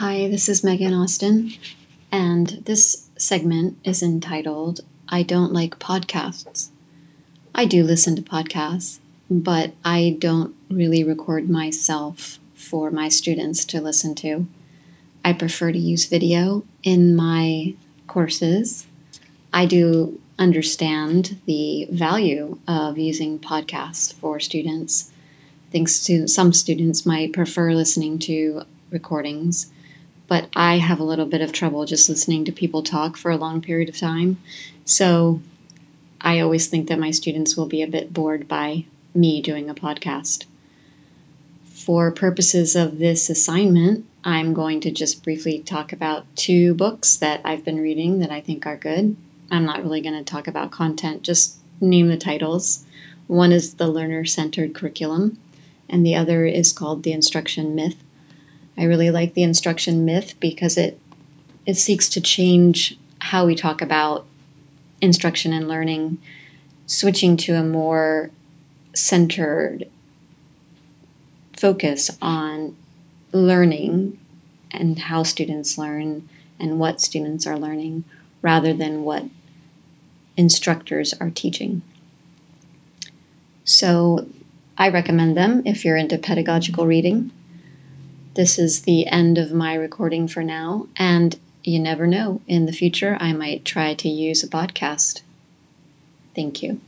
Hi, this is Megan Austin, and this segment is entitled, I Don't Like Podcasts. I do listen to podcasts, but I don't really record myself for my students to listen to. I prefer to use video in my courses. I do understand the value of using podcasts for students. Some students might prefer listening to recordings, but I have a little bit of trouble just listening to people talk for a long period of time. So I always think that my students will be a bit bored by me doing a podcast. For purposes of this assignment, I'm going to just briefly talk about two books that I've been reading that I think are good. I'm not really going to talk about content, just name the titles. One is The Learner-Centered Curriculum, and the other is called The Instruction Myth. I really like The Instruction Myth because it seeks to change how we talk about instruction and learning, switching to a more centered focus on learning and how students learn and what students are learning rather than what instructors are teaching. So I recommend them if you're into pedagogical reading. This is the end of my recording for now, and you never know, in the future I might try to use a podcast. Thank you.